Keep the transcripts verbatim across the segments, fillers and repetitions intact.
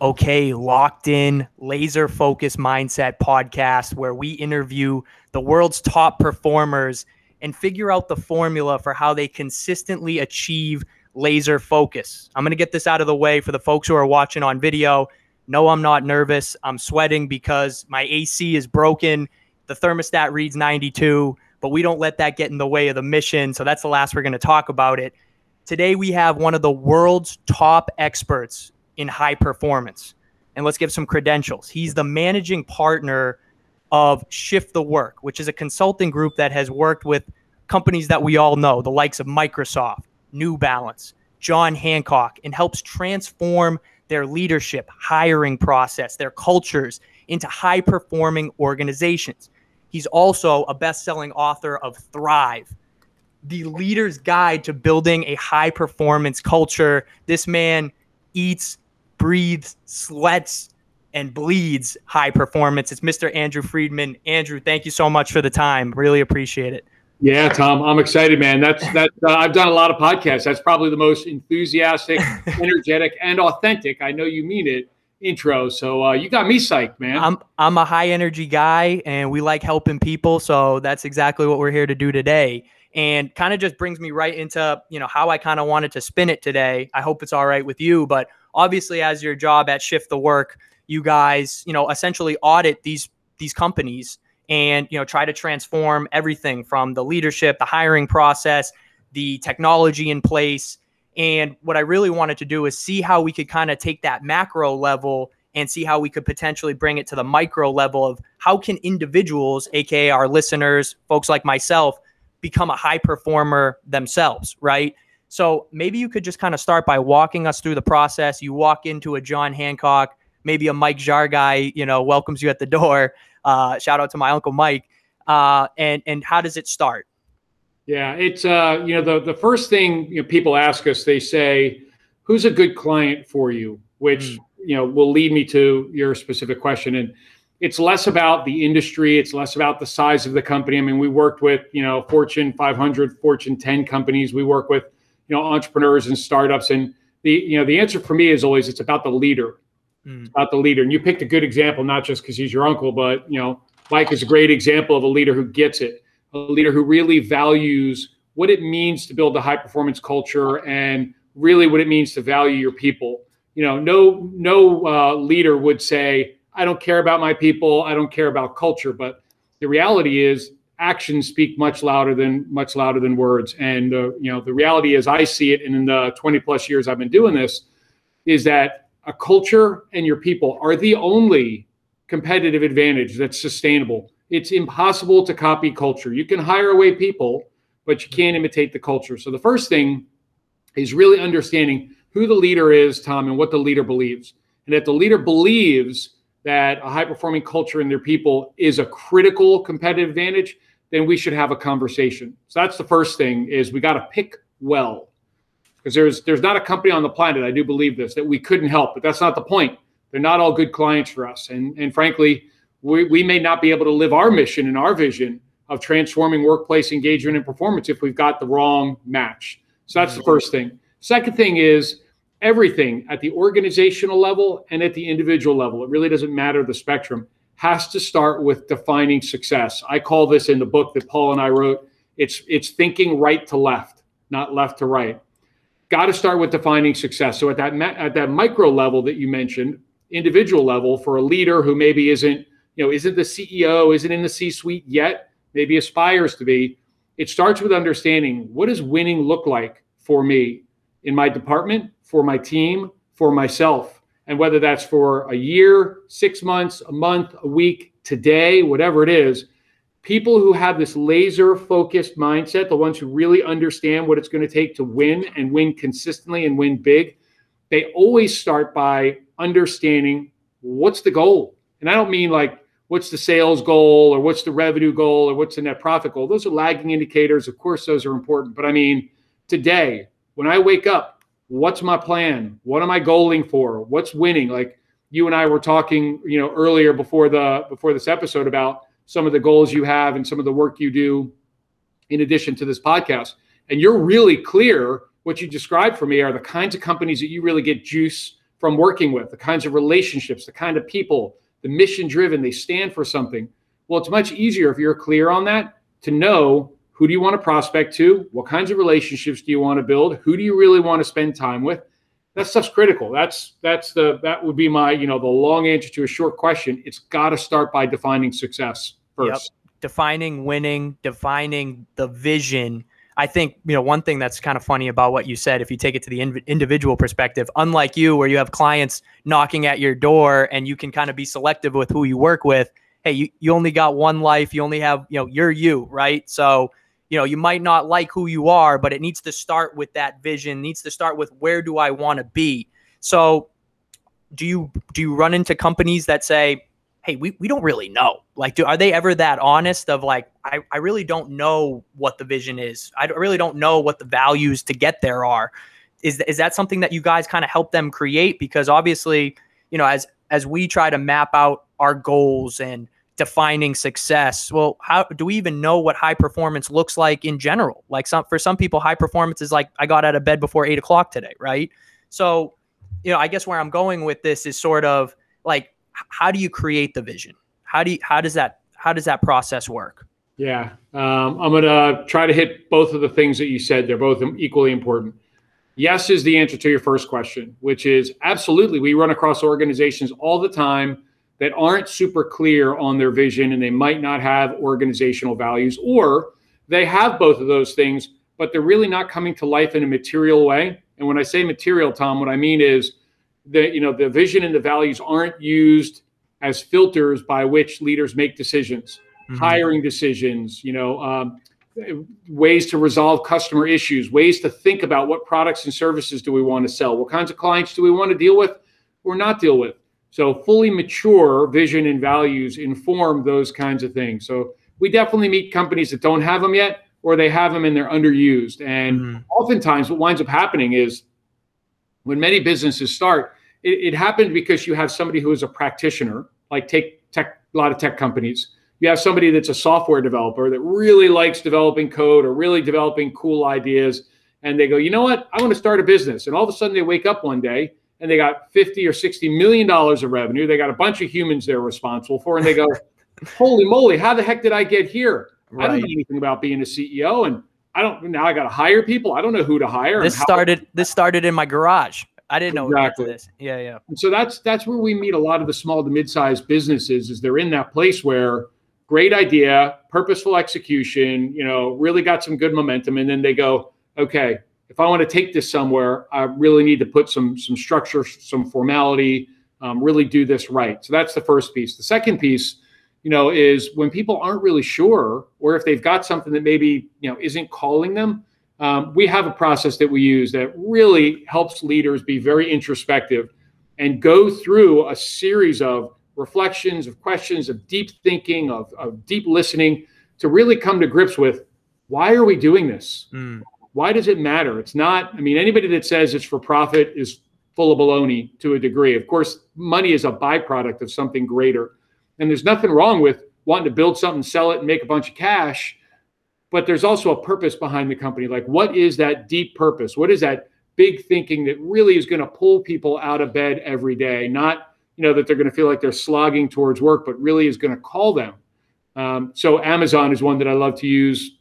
okay, locked in, laser focused mindset podcast where we interview the world's top performers and figure out the formula for how they consistently achieve laser focus. I'm going to get this out of the way for the folks who are watching on video. No, I'm not nervous. I'm sweating because my A C is broken. The thermostat reads ninety-two, but we don't let that get in the way of the mission. So that's the last we're going to talk about it. Today, we have one of the world's top experts in high performance. And let's give some credentials. He's the managing partner of Shift the Work, which is a consulting group that has worked with companies that we all know, the likes of Microsoft, New Balance, John Hancock, and helps transform their leadership, hiring process, their cultures into high-performing organizations. He's also a best-selling author of Thrive, The Leader's Guide to Building a High-Performance Culture. This man eats, breathes, sweats, and bleeds high performance. It's Mister Andrew Friedman. Andrew, thank you so much for the time. Really appreciate it. Yeah, Tom, I'm excited, man. That's that. Uh, I've done a lot of podcasts. That's probably the most enthusiastic, energetic, and authentic. I know you mean it. Intro. So uh, you got me psyched, man. I'm I'm a high energy guy, and we like helping people. So that's exactly what we're here to do today. And kind of just brings me right into you know how I kind of wanted to spin it today. I hope it's all right with you. But obviously, as your job at Shift the Work, you guys you know essentially audit these these companies. And, you know, try to transform everything from the leadership, the hiring process, the technology in place. And what I really wanted to do is see how we could kind of take that macro level and see how we could potentially bring it to the micro level of how can individuals, A K A our listeners, folks like myself, become a high performer themselves, right? So maybe you could just kind of start by walking us through the process. You walk into a John Hancock, maybe a Mike Jarguy, you know, welcomes you at the door. Uh, shout out to my uncle, Mike. Uh, and, and how does it start? Yeah, it's, uh, you know, the, the first thing you know, people ask us, they say, who's a good client for you? Which, mm. you know, will lead me to your specific question. And it's less about the industry. It's less about the size of the company. I mean, we worked with, you know, Fortune five hundred, Fortune ten companies. We work with, you know, entrepreneurs and startups. And the, you know, the answer for me is always, it's about the leader. It's about the leader. And you picked a good example, not just because he's your uncle, but, you know, Mike is a great example of a leader who gets it, a leader who really values what it means to build a high performance culture and really what it means to value your people. You know, no, no uh, leader would say, I don't care about my people. I don't care about culture. But the reality is actions speak much louder than much louder than words. And, uh, you know, the reality is I see it. And in the twenty plus years I've been doing this is that a culture and your people are the only competitive advantage that's sustainable. It's impossible to copy culture. You can hire away people, but you can't imitate the culture. So the first thing is really understanding who the leader is, Tom, and what the leader believes. And that the leader believes that a high-performing culture and their people is a critical competitive advantage, then we should have a conversation. So that's the first thing is we got to pick well. Because there's there's not a company on the planet, I do believe this, that we couldn't help, but that's not the point. They're not all good clients for us. And, and frankly, we, we may not be able to live our mission and our vision of transforming workplace engagement and performance if we've got the wrong match. So that's the first thing. Second thing is everything at the organizational level and at the individual level, it really doesn't matter the spectrum, has to start with defining success. I call this in the book that Paul and I wrote, it's it's thinking right to left, not left to right. Got to start with defining success. So at that at that micro level that you mentioned, individual level for a leader who maybe isn't, you know, isn't the C E O, isn't in the C-suite yet, maybe aspires to be, it starts with understanding what does winning look like for me in my department, for my team, for myself, and whether that's for a year, six months, a month, a week, today, whatever it is. People who have this laser-focused mindset, the ones who really understand what it's going to take to win and win consistently and win big, they always start by understanding what's the goal. And I don't mean like what's the sales goal or what's the revenue goal or what's the net profit goal. Those are lagging indicators. Of course, those are important. But I mean, today, when I wake up, what's my plan? What am I goaling for? What's winning? Like you and I were talking, you know, earlier before the before this episode about some of the goals you have and some of the work you do in addition to this podcast. And you're really clear. What you described for me are the kinds of companies that you really get juice from working with, the kinds of relationships, the kind of people, the mission driven, they stand for something. Well, it's much easier if you're clear on that to know who do you want to prospect to, what kinds of relationships do you want to build, who do you really want to spend time with. That stuff's critical. That's that's the that would be my, you know, the long answer to a short question. It's got to start by defining success first. Yep. Defining winning, defining the vision. I think, you know, one thing that's kind of funny about what you said, if you take it to the in- individual perspective, unlike you, where you have clients knocking at your door and you can kind of be selective with who you work with. Hey, you, you only got one life. You only have, you know, you're you, right? So, you know, you might not like who you are, but it needs to start with that vision, needs to start with where do I want to be? So do you, do you run into companies that say, hey, we, we don't really know. Like, do, are they ever that honest of like, I, I really don't know what the vision is. I really don't know what the values to get there are. Is, is that something that you guys kind of help them create? Because obviously, you know, as, as we try to map out our goals and defining success. Well, how do we even know what high performance looks like in general? Like some, for some people, high performance is like, I got out of bed before eight o'clock today. Right. So, you know, I guess where I'm going with this is sort of like, how do you create the vision? How do you, how does that, how does that process work? Yeah. Um, I'm going to try to hit both of the things that you said. They're both equally important. Yes is the answer to your first question, which is absolutely. We run across organizations all the time that aren't super clear on their vision, and they might not have organizational values, or they have both of those things, but they're really not coming to life in a material way. And when I say material, Tom, what I mean is that, you know, the vision and the values aren't used as filters by which leaders make decisions, mm-hmm. hiring decisions, you know, um, ways to resolve customer issues, ways to think about what products and services do we want to sell, what kinds of clients do we want to deal with or not deal with. So fully mature vision and values inform those kinds of things. So we definitely meet companies that don't have them yet, or they have them and they're underused. And mm-hmm. oftentimes what winds up happening is when many businesses start, it, it happened because you have somebody who is a practitioner, like take tech, a lot of tech companies. You have somebody that's a software developer that really likes developing code or really developing cool ideas. And they go, you know what? I want to start a business. And all of a sudden they wake up one day and they got fifty or sixty million dollars of revenue. They got a bunch of humans they're responsible for. And they go, holy moly, how the heck did I get here? Right. I don't know anything about being a C E O. And I don't, now I got to hire people. I don't know who to hire. This started, how- this started in my garage. I didn't know exactly this. Yeah, yeah. And so that's, that's where we meet a lot of the small to mid-sized businesses, is they're in that place where great idea, purposeful execution, you know, really got some good momentum. And then they go, okay, if I want to take this somewhere, I really need to put some some structure, some formality, um, really do this right. So that's the first piece. The second piece, you know, is when people aren't really sure, or if they've got something that maybe, you know, isn't calling them, um, we have a process that we use that really helps leaders be very introspective and go through a series of reflections, of questions, of deep thinking, of, of deep listening to really come to grips with, why are we doing this? Mm. Why does it matter? It's not, I mean, anybody that says it's for profit is full of baloney to a degree. Of course, money is a byproduct of something greater. And there's nothing wrong with wanting to build something, sell it, and make a bunch of cash. But there's also a purpose behind the company. Like, what is that deep purpose? What is that big thinking that really is going to pull people out of bed every day? Not, you know, that they're going to feel like they're slogging towards work, but really is going to call them. Um, so Amazon is one that I love to use.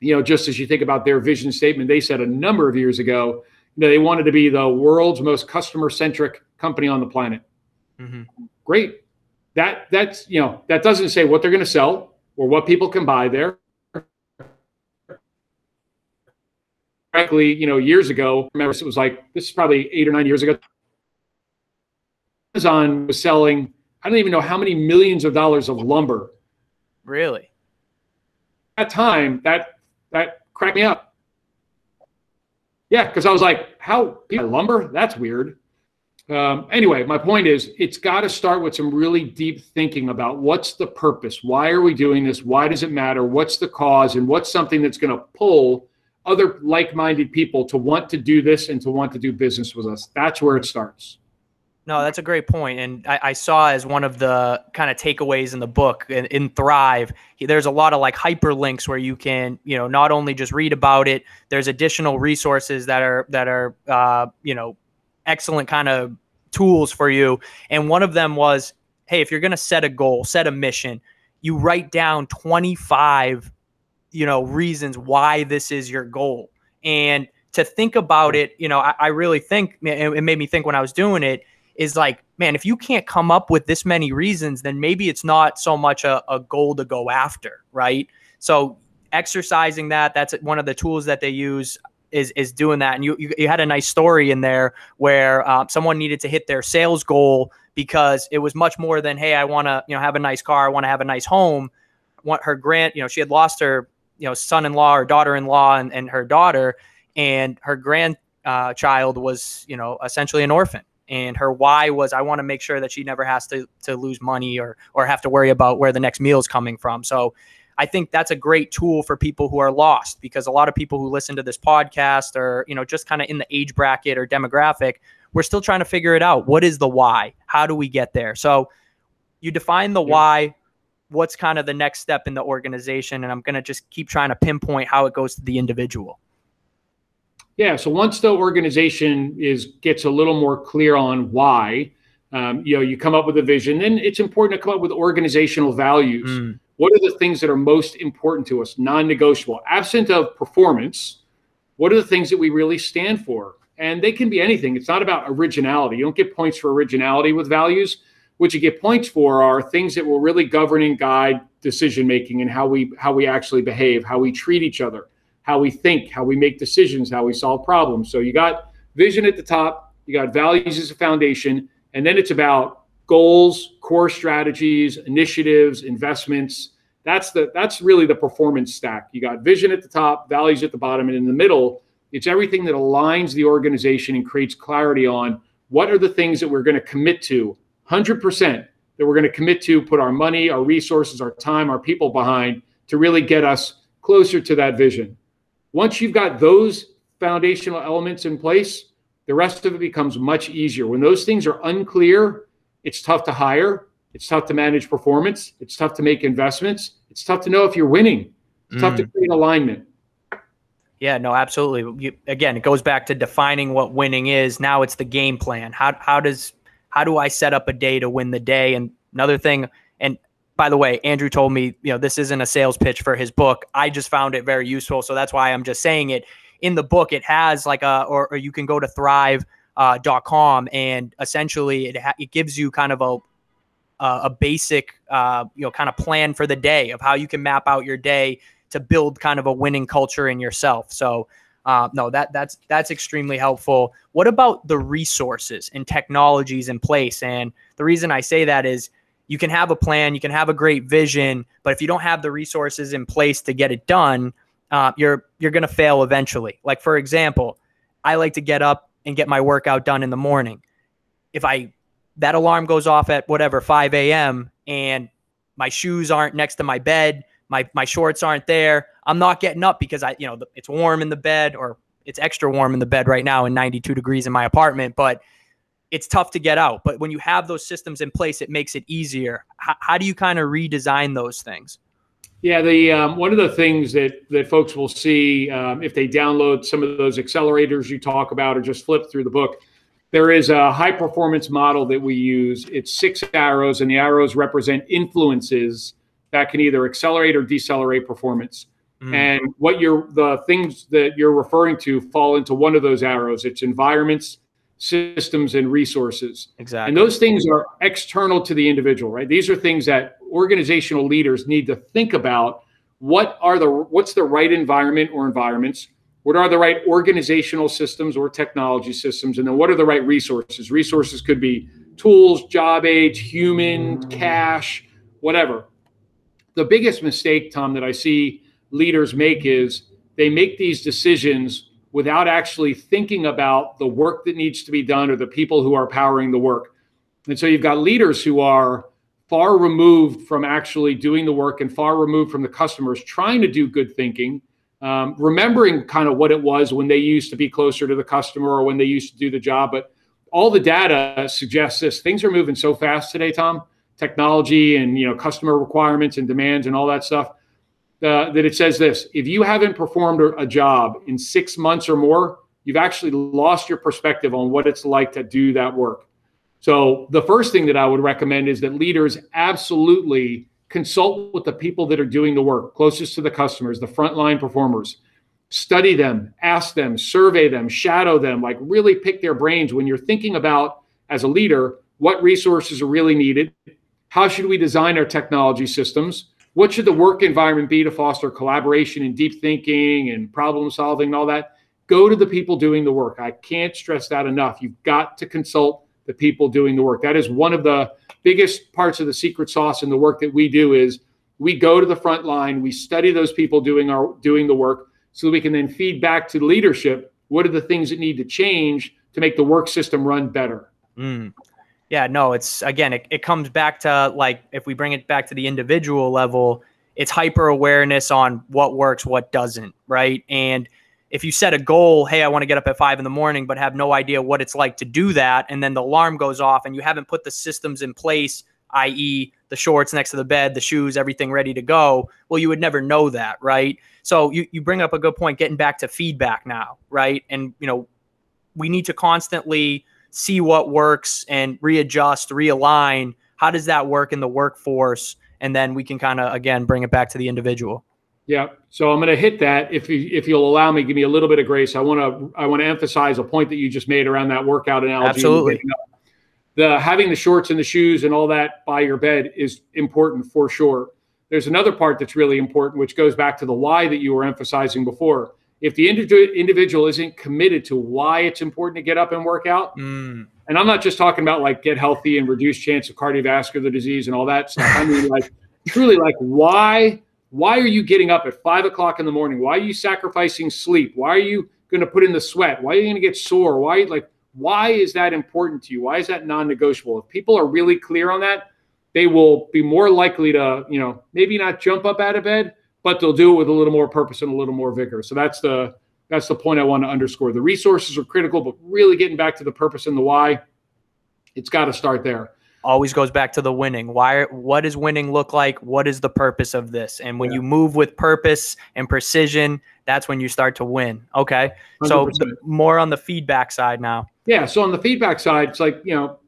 You know, just as you think about their vision statement, they said a number of years ago, you know, they wanted to be the world's most customer-centric company on the planet. Mm-hmm. Great. That that's, you know, that doesn't say what they're going to sell or what people can buy there. Frankly, you know, years ago, remember, it was like, this is probably eight or nine years ago, Amazon was selling, I don't even know how many millions of dollars of lumber. Really? At that time, that, that cracked me up. Yeah, because I was like, how, lumber? That's weird. Um, anyway, my point is, it's got to start with some really deep thinking about what's the purpose? Why are we doing this? Why does it matter? What's the cause? And what's something that's going to pull other like-minded people to want to do this and to want to do business with us? That's where it starts. No, that's a great point. And I, I saw as one of the kind of takeaways in the book in, in Thrive, there's a lot of like hyperlinks where you can, you know, not only just read about it, there's additional resources that are, that are, uh, you know, excellent kind of tools for you. And one of them was, hey, if you're going to set a goal, set a mission, you write down twenty-five, you know, reasons why this is your goal. And to think about it, you know, I, I really think it made me think when I was doing it is like, man, if you can't come up with this many reasons, then maybe it's not so much a, a goal to go after, right? So exercising that, that's one of the tools that they use is is doing that. And you, you, you had a nice story in there where uh, someone needed to hit their sales goal because it was much more than, hey, I want to, you know, have a nice car. I want to have a nice home. Want her grand, you know, she had lost her, you know, son-in-law or daughter-in-law and, and her daughter, and her grandchild uh, was, you know, essentially an orphan. And her why was, I want to make sure that she never has to to lose money or or have to worry about where the next meal is coming from. So I think that's a great tool for people who are lost, because a lot of people who listen to this podcast are, you know, just kind of in the age bracket or demographic, we're still trying to figure it out. What is the why? How do we get there? So you define the yeah. why, what's kind of the next step in the organization? And I'm going to just keep trying to pinpoint how it goes to the individual. Yeah. So once the organization is gets a little more clear on why, um, you know, you come up with a vision, then it's important to come up with organizational values. Mm. What are the things that are most important to us, non-negotiable, absent of performance? What are the things that we really stand for? And they can be anything. It's not about originality. You don't get points for originality with values. What you get points for are things that will really govern and guide decision-making and how we, how we actually behave, how we treat each other, how we think, how we make decisions, how we solve problems. So you got vision at the top, you got values as a foundation, and then it's about goals, core strategies, initiatives, investments. That's the that's really the performance stack. You got vision at the top, values at the bottom, and in the middle, it's everything that aligns the organization and creates clarity on what are the things that we're going to commit to, one hundred percent that we're going to commit to, put our money, our resources, our time, our people behind to really get us closer to that vision. Once you've got those foundational elements in place, the rest of it becomes much easier. When those things are unclear, it's tough to hire. It's tough to manage performance. It's tough to make investments. It's tough to know if you're winning. It's mm. tough to create alignment. Yeah, no, absolutely. You, again, it goes back to defining what winning is. Now it's the game plan. How how does how do I set up a day to win the day? And another thing, and by the way, Andrew told me, you know, this isn't a sales pitch for his book. I just found it very useful, so that's why I'm just saying it. In the book, it has like a, or, or you can go to Thrive. Uh, dot com and essentially it ha it gives you kind of a uh, a basic uh, you know kind of plan for the day of how you can map out your day to build kind of a winning culture in yourself. So uh, no, that that's that's extremely helpful. What about the resources and technologies in place? And the reason I say that is you can have a plan, you can have a great vision, but if you don't have the resources in place to get it done, uh, you're you're gonna fail eventually. Like for example, I like to get up and get my workout done in the morning. If I, that alarm goes off at whatever, five A M and my shoes aren't next to my bed, my, my shorts aren't there, I'm not getting up because I, you know, it's warm in the bed, or it's extra warm in the bed right now in ninety-two degrees in my apartment, but it's tough to get out. But when you have those systems in place, it makes it easier. H- how do you kind of redesign those things? Yeah, the um, one of the things that that folks will see um, if they download some of those accelerators you talk about or just flip through the book, there is a high performance model that we use. It's six arrows, and the arrows represent influences that can either accelerate or decelerate performance. Mm. And what you're, the things that you're referring to fall into one of those arrows. It's environments, systems, and resources. Exactly. And those things are external to the individual, right? These are things that organizational leaders need to think about. What are the, what's the right environment or environments? What are the right organizational systems or technology systems? And then what are the right resources? Resources could be tools, job aids, human, cash, whatever. The biggest mistake, Tom, that I see leaders make is they make these decisions without actually thinking about the work that needs to be done or the people who are powering the work. And so you've got leaders who are far removed from actually doing the work and far removed from the customers, trying to do good thinking, um, remembering kind of what it was when they used to be closer to the customer or when they used to do the job. But all the data suggests this. Things are moving so fast today, Tom, technology and, you know, customer requirements and demands and all that stuff, uh, that it says this: if you haven't performed a job in six months or more, you've actually lost your perspective on what it's like to do that work. So the first thing that I would recommend is that leaders absolutely consult with the people that are doing the work closest to the customers, the frontline performers. Study them, ask them, survey them, shadow them, like really pick their brains when you're thinking about, as a leader, what resources are really needed, how should we design our technology systems, what should the work environment be to foster collaboration and deep thinking and problem solving and all that. Go to the people doing the work. I can't stress that enough. You've got to consult the people doing the work. That is one of the biggest parts of the secret sauce in the work that we do is we go to the front line, we study those people doing our doing the work so that we can then feed back to the leadership what are the things that need to change to make the work system run better. Mm. Yeah, no, it's, again, it, it comes back to, like, if we bring it back to the individual level, it's hyper awareness on what works, what doesn't, right? And if you set a goal, hey, I want to get up at five in the morning, but have no idea what it's like to do that, and then the alarm goes off and you haven't put the systems in place, that is the shorts next to the bed, the shoes, everything ready to go, well, you would never know that, right? So you, you bring up a good point, getting back to feedback now, right? And, you know, we need to constantly see what works and readjust, realign. How does that work in the workforce? And then we can kind of, again, bring it back to the individual. Yeah. So I'm going to hit that. If you, if you'll allow me, give me a little bit of grace. I want to, I want to emphasize a point that you just made around that workout analogy. Absolutely. The having the shorts and the shoes and all that by your bed is important for sure. There's another part that's really important, which goes back to the why that you were emphasizing before. If the indiv individual isn't committed to why it's important to get up and work out, mm. and I'm not just talking about like get healthy and reduce chance of cardiovascular disease and all that stuff. I mean, like truly, like why? Why are you getting up at five o'clock in the morning? Why are you sacrificing sleep? Why are you going to put in the sweat? Why are you going to get sore? Why, like, why is that important to you? Why is that non-negotiable? If people are really clear on that, they will be more likely to, you know, maybe not jump up out of bed, but they'll do it with a little more purpose and a little more vigor. So that's the, that's the point I want to underscore. The resources are critical, but really getting back to the purpose and the why, it's got to start there. Always goes back to the winning. Why? What does winning look like? What is the purpose of this? And when yeah. you move with purpose and precision, that's when you start to win. Okay. one hundred percent. So the, more on the feedback side now. Yeah. So on the feedback side, it's like, you know,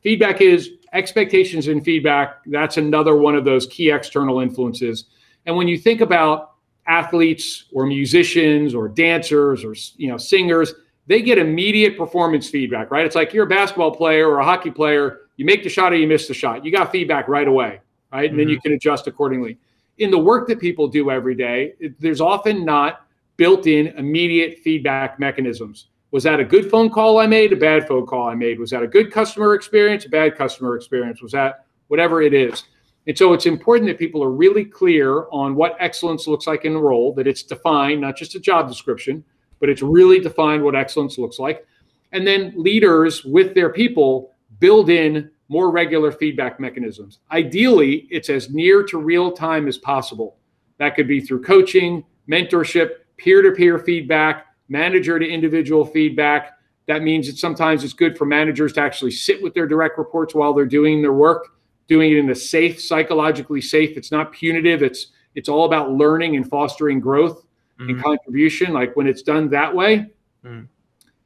feedback is expectations and feedback. That's another one of those key external influences. And when you think about athletes or musicians or dancers or, you know, singers, they get immediate performance feedback, right? It's like you're a basketball player or a hockey player. You make the shot or you miss the shot. You got feedback right away, right? And mm-hmm. then you can adjust accordingly. In the work that people do every day, it, there's often not built-in immediate feedback mechanisms. Was that a good phone call I made? A bad phone call I made? Was that a good customer experience? A bad customer experience? Was that whatever it is? And so it's important that people are really clear on what excellence looks like in the role, that it's defined, not just a job description, but it's really defined what excellence looks like. And then leaders with their people build in more regular feedback mechanisms. Ideally, it's as near to real time as possible. That could be through coaching, mentorship, peer-to-peer feedback, manager to individual feedback. That means that sometimes it's good for managers to actually sit with their direct reports while they're doing their work, doing it in a safe, psychologically safe. It's not punitive. It's, it's all about learning and fostering growth mm-hmm. and contribution. Like when it's done that way, mm.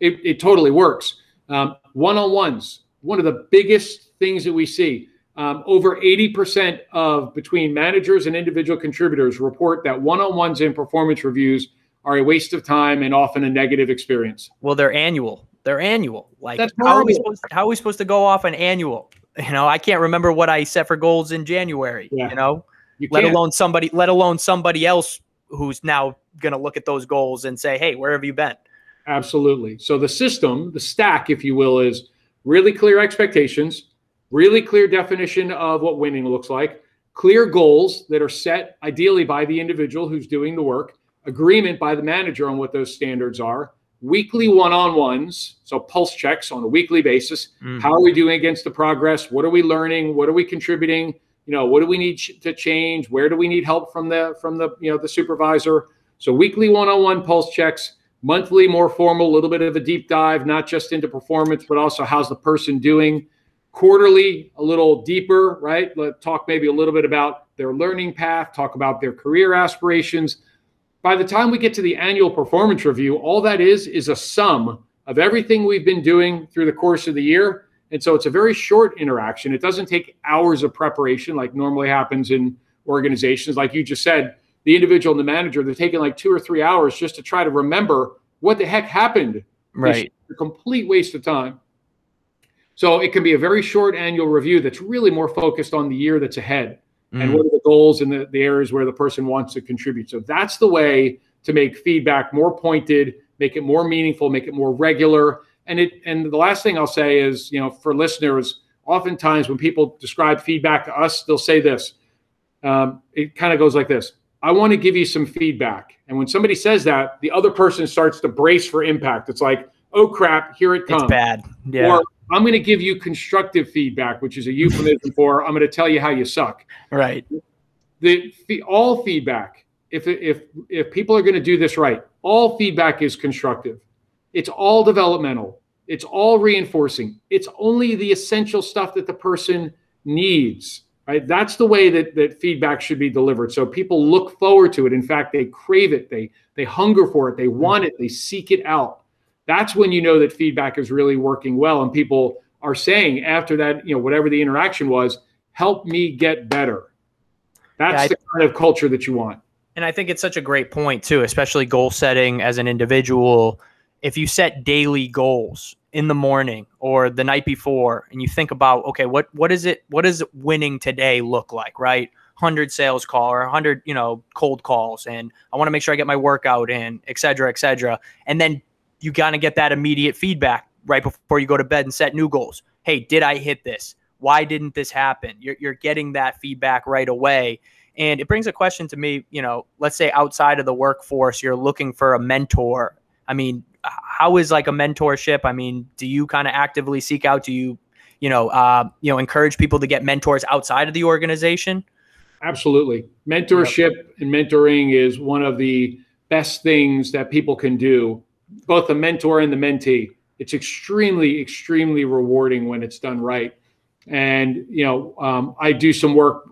it, it totally works. Um, one-on-ones. One of the biggest things that we see, um, over eighty percent of between managers and individual contributors report that one-on-ones and performance reviews are a waste of time and often a negative experience. Well, they're annual. They're annual. Like That's how, are we supposed to, how are we supposed to go off an annual? You know, I can't remember what I set for goals in January, yeah. you know, you let alone somebody, let alone somebody else who's now going to look at those goals and say, hey, where have you been? Absolutely. So the system, the stack, if you will, is really clear expectations, really clear definition of what winning looks like, clear goals that are set ideally by the individual who's doing the work, agreement by the manager on what those standards are, weekly one-on-ones, so pulse checks on a weekly basis. Mm-hmm. How are we doing against the progress? What are we learning? What are we contributing? You know, what do we need to change? Where do we need help from the, from the, you know, the supervisor? So weekly one-on-one pulse checks. Monthly, more formal, a little bit of a deep dive, not just into performance, but also how's the person doing. Quarterly, a little deeper, right? Let's talk maybe a little bit about their learning path, talk about their career aspirations. By the time we get to the annual performance review, all that is is a sum of everything we've been doing through the course of the year And so it's a very short interaction. It doesn't take hours of preparation like normally happens in organizations. Like you just said, the individual and the manager, they're taking like two or three hours just to try to remember what the heck happened. Right. It's a complete waste of time. So it can be a very short annual review that's really more focused on the year that's ahead mm. and what are the goals and the, the areas where the person wants to contribute. So that's the way to make feedback more pointed, make it more meaningful, make it more regular. And it and the last thing I'll say is, you know, for listeners, oftentimes when people describe feedback to us, they'll say this. Um, it kind of goes like this. I want to give you some feedback. And when somebody says that, the other person starts to brace for impact. It's like, oh crap, here it comes. It's bad. Yeah. Or, I'm going to give you constructive feedback, which is a euphemism for I'm going to tell you how you suck. Right. The, the all feedback, if if if people are going to do this right, all feedback is constructive. It's all developmental. It's all reinforcing. It's only the essential stuff that the person needs. Right. That's the way that that feedback should be delivered. So people look forward to it. In fact, they crave it. They they hunger for it. They want it. They seek it out. That's when you know that feedback is really working well. And people are saying after that, you know, whatever the interaction was, help me get better. That's yeah, the I, kind of culture that you want. And I think it's such a great point too, especially goal setting as an individual. If you set daily goals in the morning or the night before, and you think about, okay, what, what is it, what does winning today look like? Right. one hundred sales call or one hundred, you know, cold calls. And I want to make sure I get my workout in, et cetera, et cetera. And then you got to get that immediate feedback right before you go to bed and set new goals. Hey, did I hit this? Why didn't this happen? You're, you're getting that feedback right away. And it brings a question to me, you know, let's say outside of the workforce, you're looking for a mentor. I mean, how is like a mentorship? I mean, do you kind of actively seek out? Do you, you know, uh, you know, encourage people to get mentors outside of the organization? Absolutely. Mentorship yep. and mentoring is one of the best things that people can do. Both the mentor and the mentee. It's extremely, extremely rewarding when it's done right. And, you know, um, I do some work.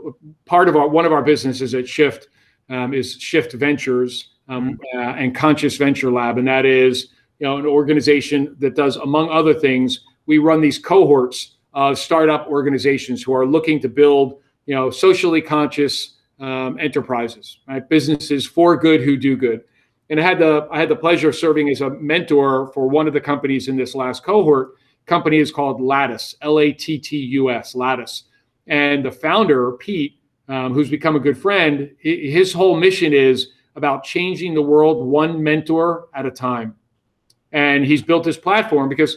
Part of our, one of our businesses at Shift um, is Shift Ventures um, uh, and Conscious Venture Lab. And that is, you know, an organization that does, among other things, we run these cohorts of startup organizations who are looking to build, you know, socially conscious um, enterprises, right? Businesses for good who do good. And I had the I had the pleasure of serving as a mentor for one of the companies in this last cohort. Company is called Lattice, L A T T U S, Lattice. And the founder, Pete, um, who's become a good friend, his whole mission is about changing the world one mentor at a time. And he's built his platform because,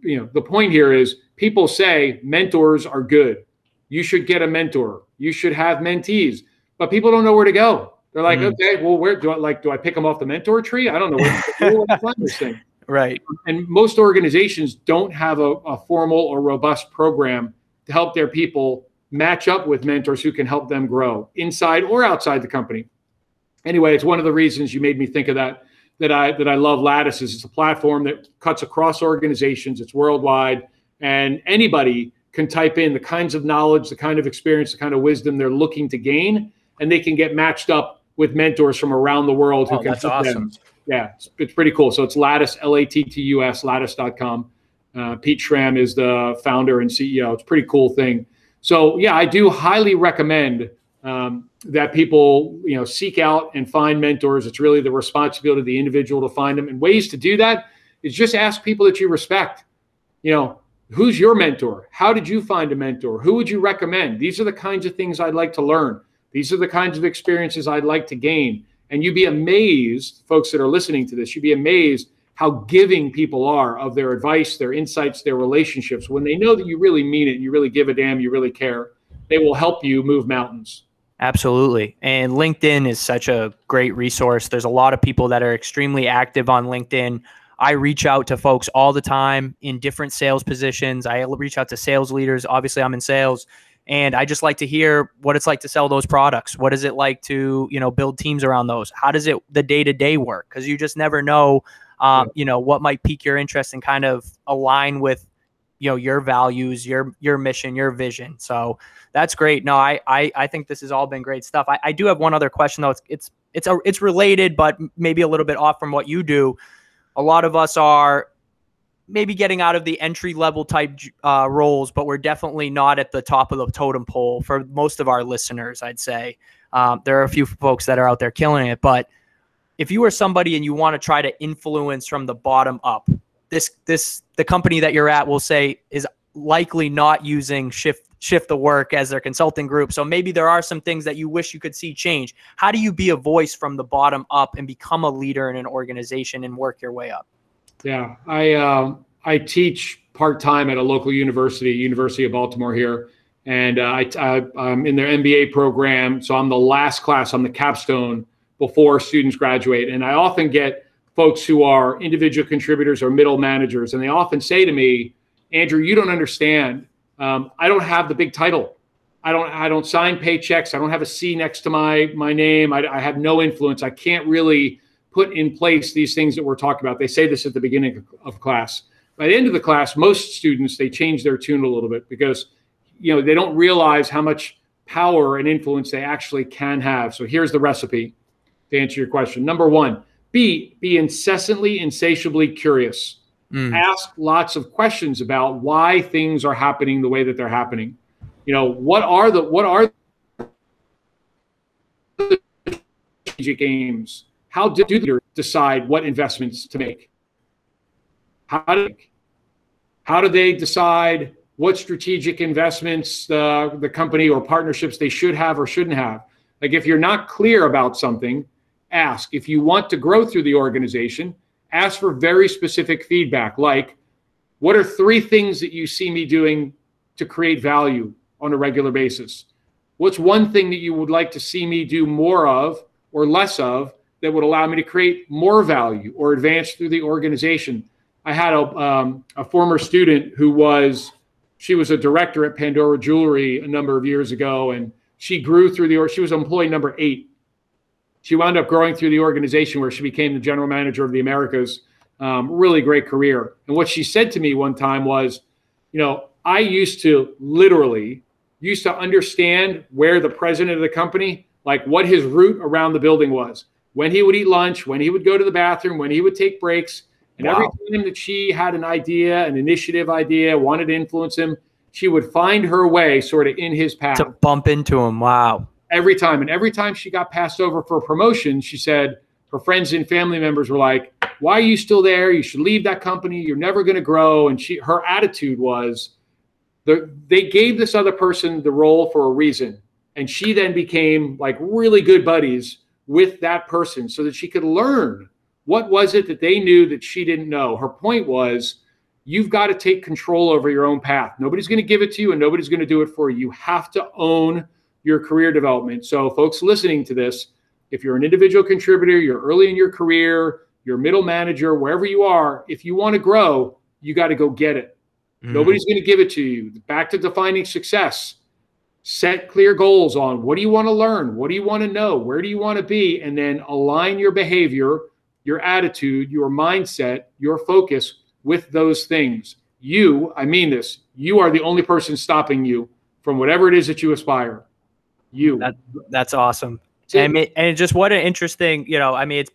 you know, the point here is people say mentors are good. You should get a mentor. You should have mentees. But people don't know where to go. They're like, mm. okay, well, where do I like? Do I pick them off the mentor tree? I don't know where to do find this thing, right? And most organizations don't have a, a formal or robust program to help their people match up with mentors who can help them grow inside or outside the company. Anyway, it's one of the reasons you made me think of that. That I that I love Lattice is it's a platform that cuts across organizations. It's worldwide, and anybody can type in the kinds of knowledge, the kind of experience, the kind of wisdom they're looking to gain, and they can get matched up with mentors from around the world. Oh, who can that's awesome. Them. Yeah, it's, it's pretty cool. So it's Lattice, L A T T U S, lattice dot com. Uh, Pete Schramm is the founder and C E O. It's a pretty cool thing. So yeah, I do highly recommend um, that people, you know, seek out and find mentors. It's really the responsibility of the individual to find them. And ways to do that is just ask people that you respect. You know, who's your mentor? How did you find a mentor? Who would you recommend? These are the kinds of things I'd like to learn. These are the kinds of experiences I'd like to gain. And you'd be amazed, folks that are listening to this, you'd be amazed how giving people are of their advice, their insights, their relationships. When they know that you really mean it, you really give a damn, you really care, they will help you move mountains. Absolutely. And LinkedIn is such a great resource. There's a lot of people that are extremely active on LinkedIn. I reach out to folks all the time in different sales positions. I reach out to sales leaders. Obviously, I'm in sales. And I just like to hear what it's like to sell those products. What is it like to, you know, build teams around those? How does it the day-to-day work? Because you just never know, um, yeah. you know, what might pique your interest and kind of align with, you know, your values, your your mission, your vision. So that's great. No, I I, I think this has all been great stuff. I, I do have one other question though. It's it's it's a, it's related, but maybe a little bit off from what you do. A lot of us are maybe getting out of the entry level type uh, roles, but we're definitely not at the top of the totem pole for most of our listeners, I'd say. Um, there are a few folks that are out there killing it, but if you are somebody and you want to try to influence from the bottom up, this, this, the company that you're at will say is likely not using Shift, Shift the Work as their consulting group. So maybe there are some things that you wish you could see change. How do you be a voice from the bottom up and become a leader in an organization and work your way up? Yeah, I, uh, I teach part-time at a local university, University of Baltimore here. And uh, I, I, I'm in their M B A program. So I'm the last class, I'm the capstone before students graduate. And I often get folks who are individual contributors or middle managers. And they often say to me, Andrew, you don't understand. Um, I don't have the big title. I don't, I don't sign paychecks. I don't have a C next to my, my name. I, I have no influence. I can't really put in place these things that we're talking about. They say this at the beginning of class. By the end of the class, most students, they change their tune a little bit because, you know, they don't realize how much power and influence they actually can have. So here's the recipe to answer your question. Number one, be, be incessantly, insatiably curious. Mm. Ask lots of questions about why things are happening the way that they're happening. You know, what are the what are the strategic aims? How do you decide what investments to make? How do they, how do they decide what strategic investments uh, the company or partnerships they should have or shouldn't have? Like, if you're not clear about something, ask. If you want to grow through the organization, ask for very specific feedback, like, what are three things that you see me doing to create value on a regular basis? What's one thing that you would like to see me do more of or less of that would allow me to create more value or advance through the organization? I had a, um, a former student who was, she was a director at Pandora Jewelry a number of years ago, and she grew through the, or she was employee number eight. She wound up growing through the organization where she became the general manager of the Americas. Um, really great career. And what she said to me one time was, you know, I used to literally used to understand where the president of the company, like what his route around the building was, when he would eat lunch, when he would go to the bathroom, when he would take breaks. And wow. Every time that she had an idea, an initiative idea, wanted to influence him, she would find her way sort of in his path. To bump into him. Wow. Every time. And every time she got passed over for a promotion, she said her friends and family members were like, why are you still there? You should leave that company. You're never going to grow. And she, her attitude was, the, they gave this other person the role for a reason. And she then became like really good buddies with that person so that she could learn what was it that they knew that she didn't know. Her point was, you've got to take control over your own path. Nobody's going to give it to you and nobody's going to do it for you. You have to own your career development. So folks listening to this, if you're an individual contributor, you're early in your career, you're middle manager, wherever you are, if you want to grow, you got to go get it. Mm-hmm. Nobody's going to give it to you. Back to defining success. Set clear goals on what do you want to learn? What do you want to know? Where do you want to be? And then align your behavior, your attitude, your mindset, your focus with those things. You, I mean this, you are the only person stopping you from whatever it is that you aspire. You. That, that's awesome. And, I mean, and just what an interesting, you know, I mean, it's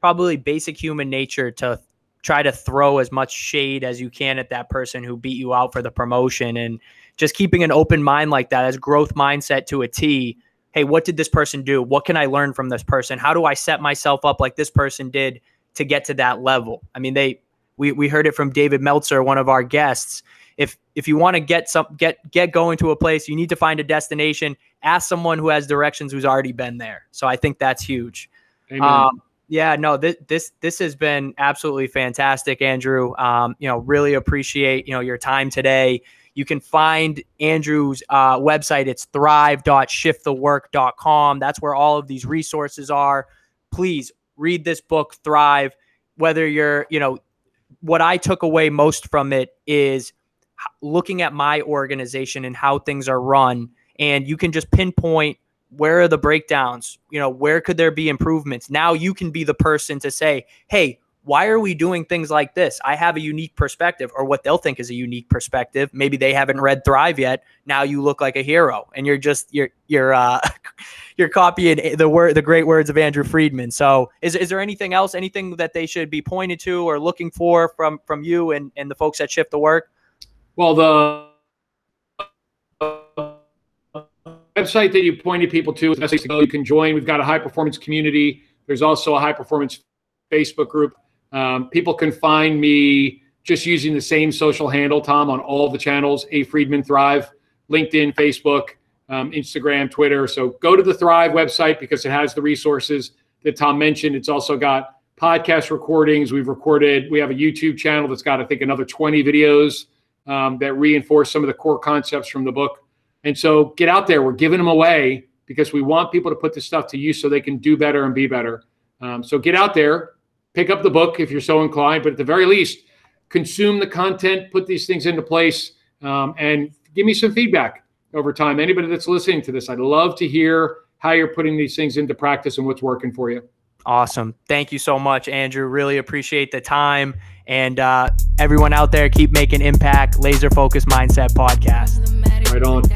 probably basic human nature to try to throw as much shade as you can at that person who beat you out for the promotion. And just keeping an open mind like that as growth mindset to a T. Hey, what did this person do? What can I learn from this person? How do I set myself up like this person did to get to that level? I mean, they, we, we heard it from David Meltzer, one of our guests. If if you want to get some get get going to a place, you need to find a destination. Ask someone who has directions, who's already been there. So I think that's huge. Amen. Um, yeah, no, this this this has been absolutely fantastic, Andrew. Um, you know, really appreciate you know your time today. You can find Andrew's uh, website. It's thrive dot shift the work dot com. That's where all of these resources are. Please read this book, Thrive. Whether you're, you know, what I took away most from it is looking at my organization and how things are run, and you can just pinpoint where are the breakdowns, you know, where could there be improvements? Now you can be the person to say, hey, why are we doing things like this? I have a unique perspective, or what they'll think is a unique perspective. Maybe they haven't read Thrive yet. Now you look like a hero, and you're just you're you're uh, you're copying the word the great words of Andrew Friedman. So is is there anything else, anything that they should be pointed to or looking for from from you and and the folks at Shift the Work? Well, the website that you pointed people to is the best to go. You can join. We've got a high performance community. There's also a high performance Facebook group. Um, people can find me just using the same social handle, Tom, on all the channels, A Friedman Thrive, LinkedIn, Facebook, um, Instagram, Twitter. So go to the Thrive website because it has the resources that Tom mentioned. It's also got podcast recordings. We've recorded, we have a YouTube channel that's got, I think, another twenty videos um, that reinforce some of the core concepts from the book. And so get out there. We're giving them away because we want people to put this stuff to use so they can do better and be better. Um, so get out there, pick up the book if you're so inclined, but at the very least, consume the content, put these things into place, um, and give me some feedback over time. Anybody that's listening to this, I'd love to hear how you're putting these things into practice and what's working for you. Awesome. Thank you so much, Andrew. Really appreciate the time. And uh, everyone out there, keep making impact, laser focus mindset podcast. Right on.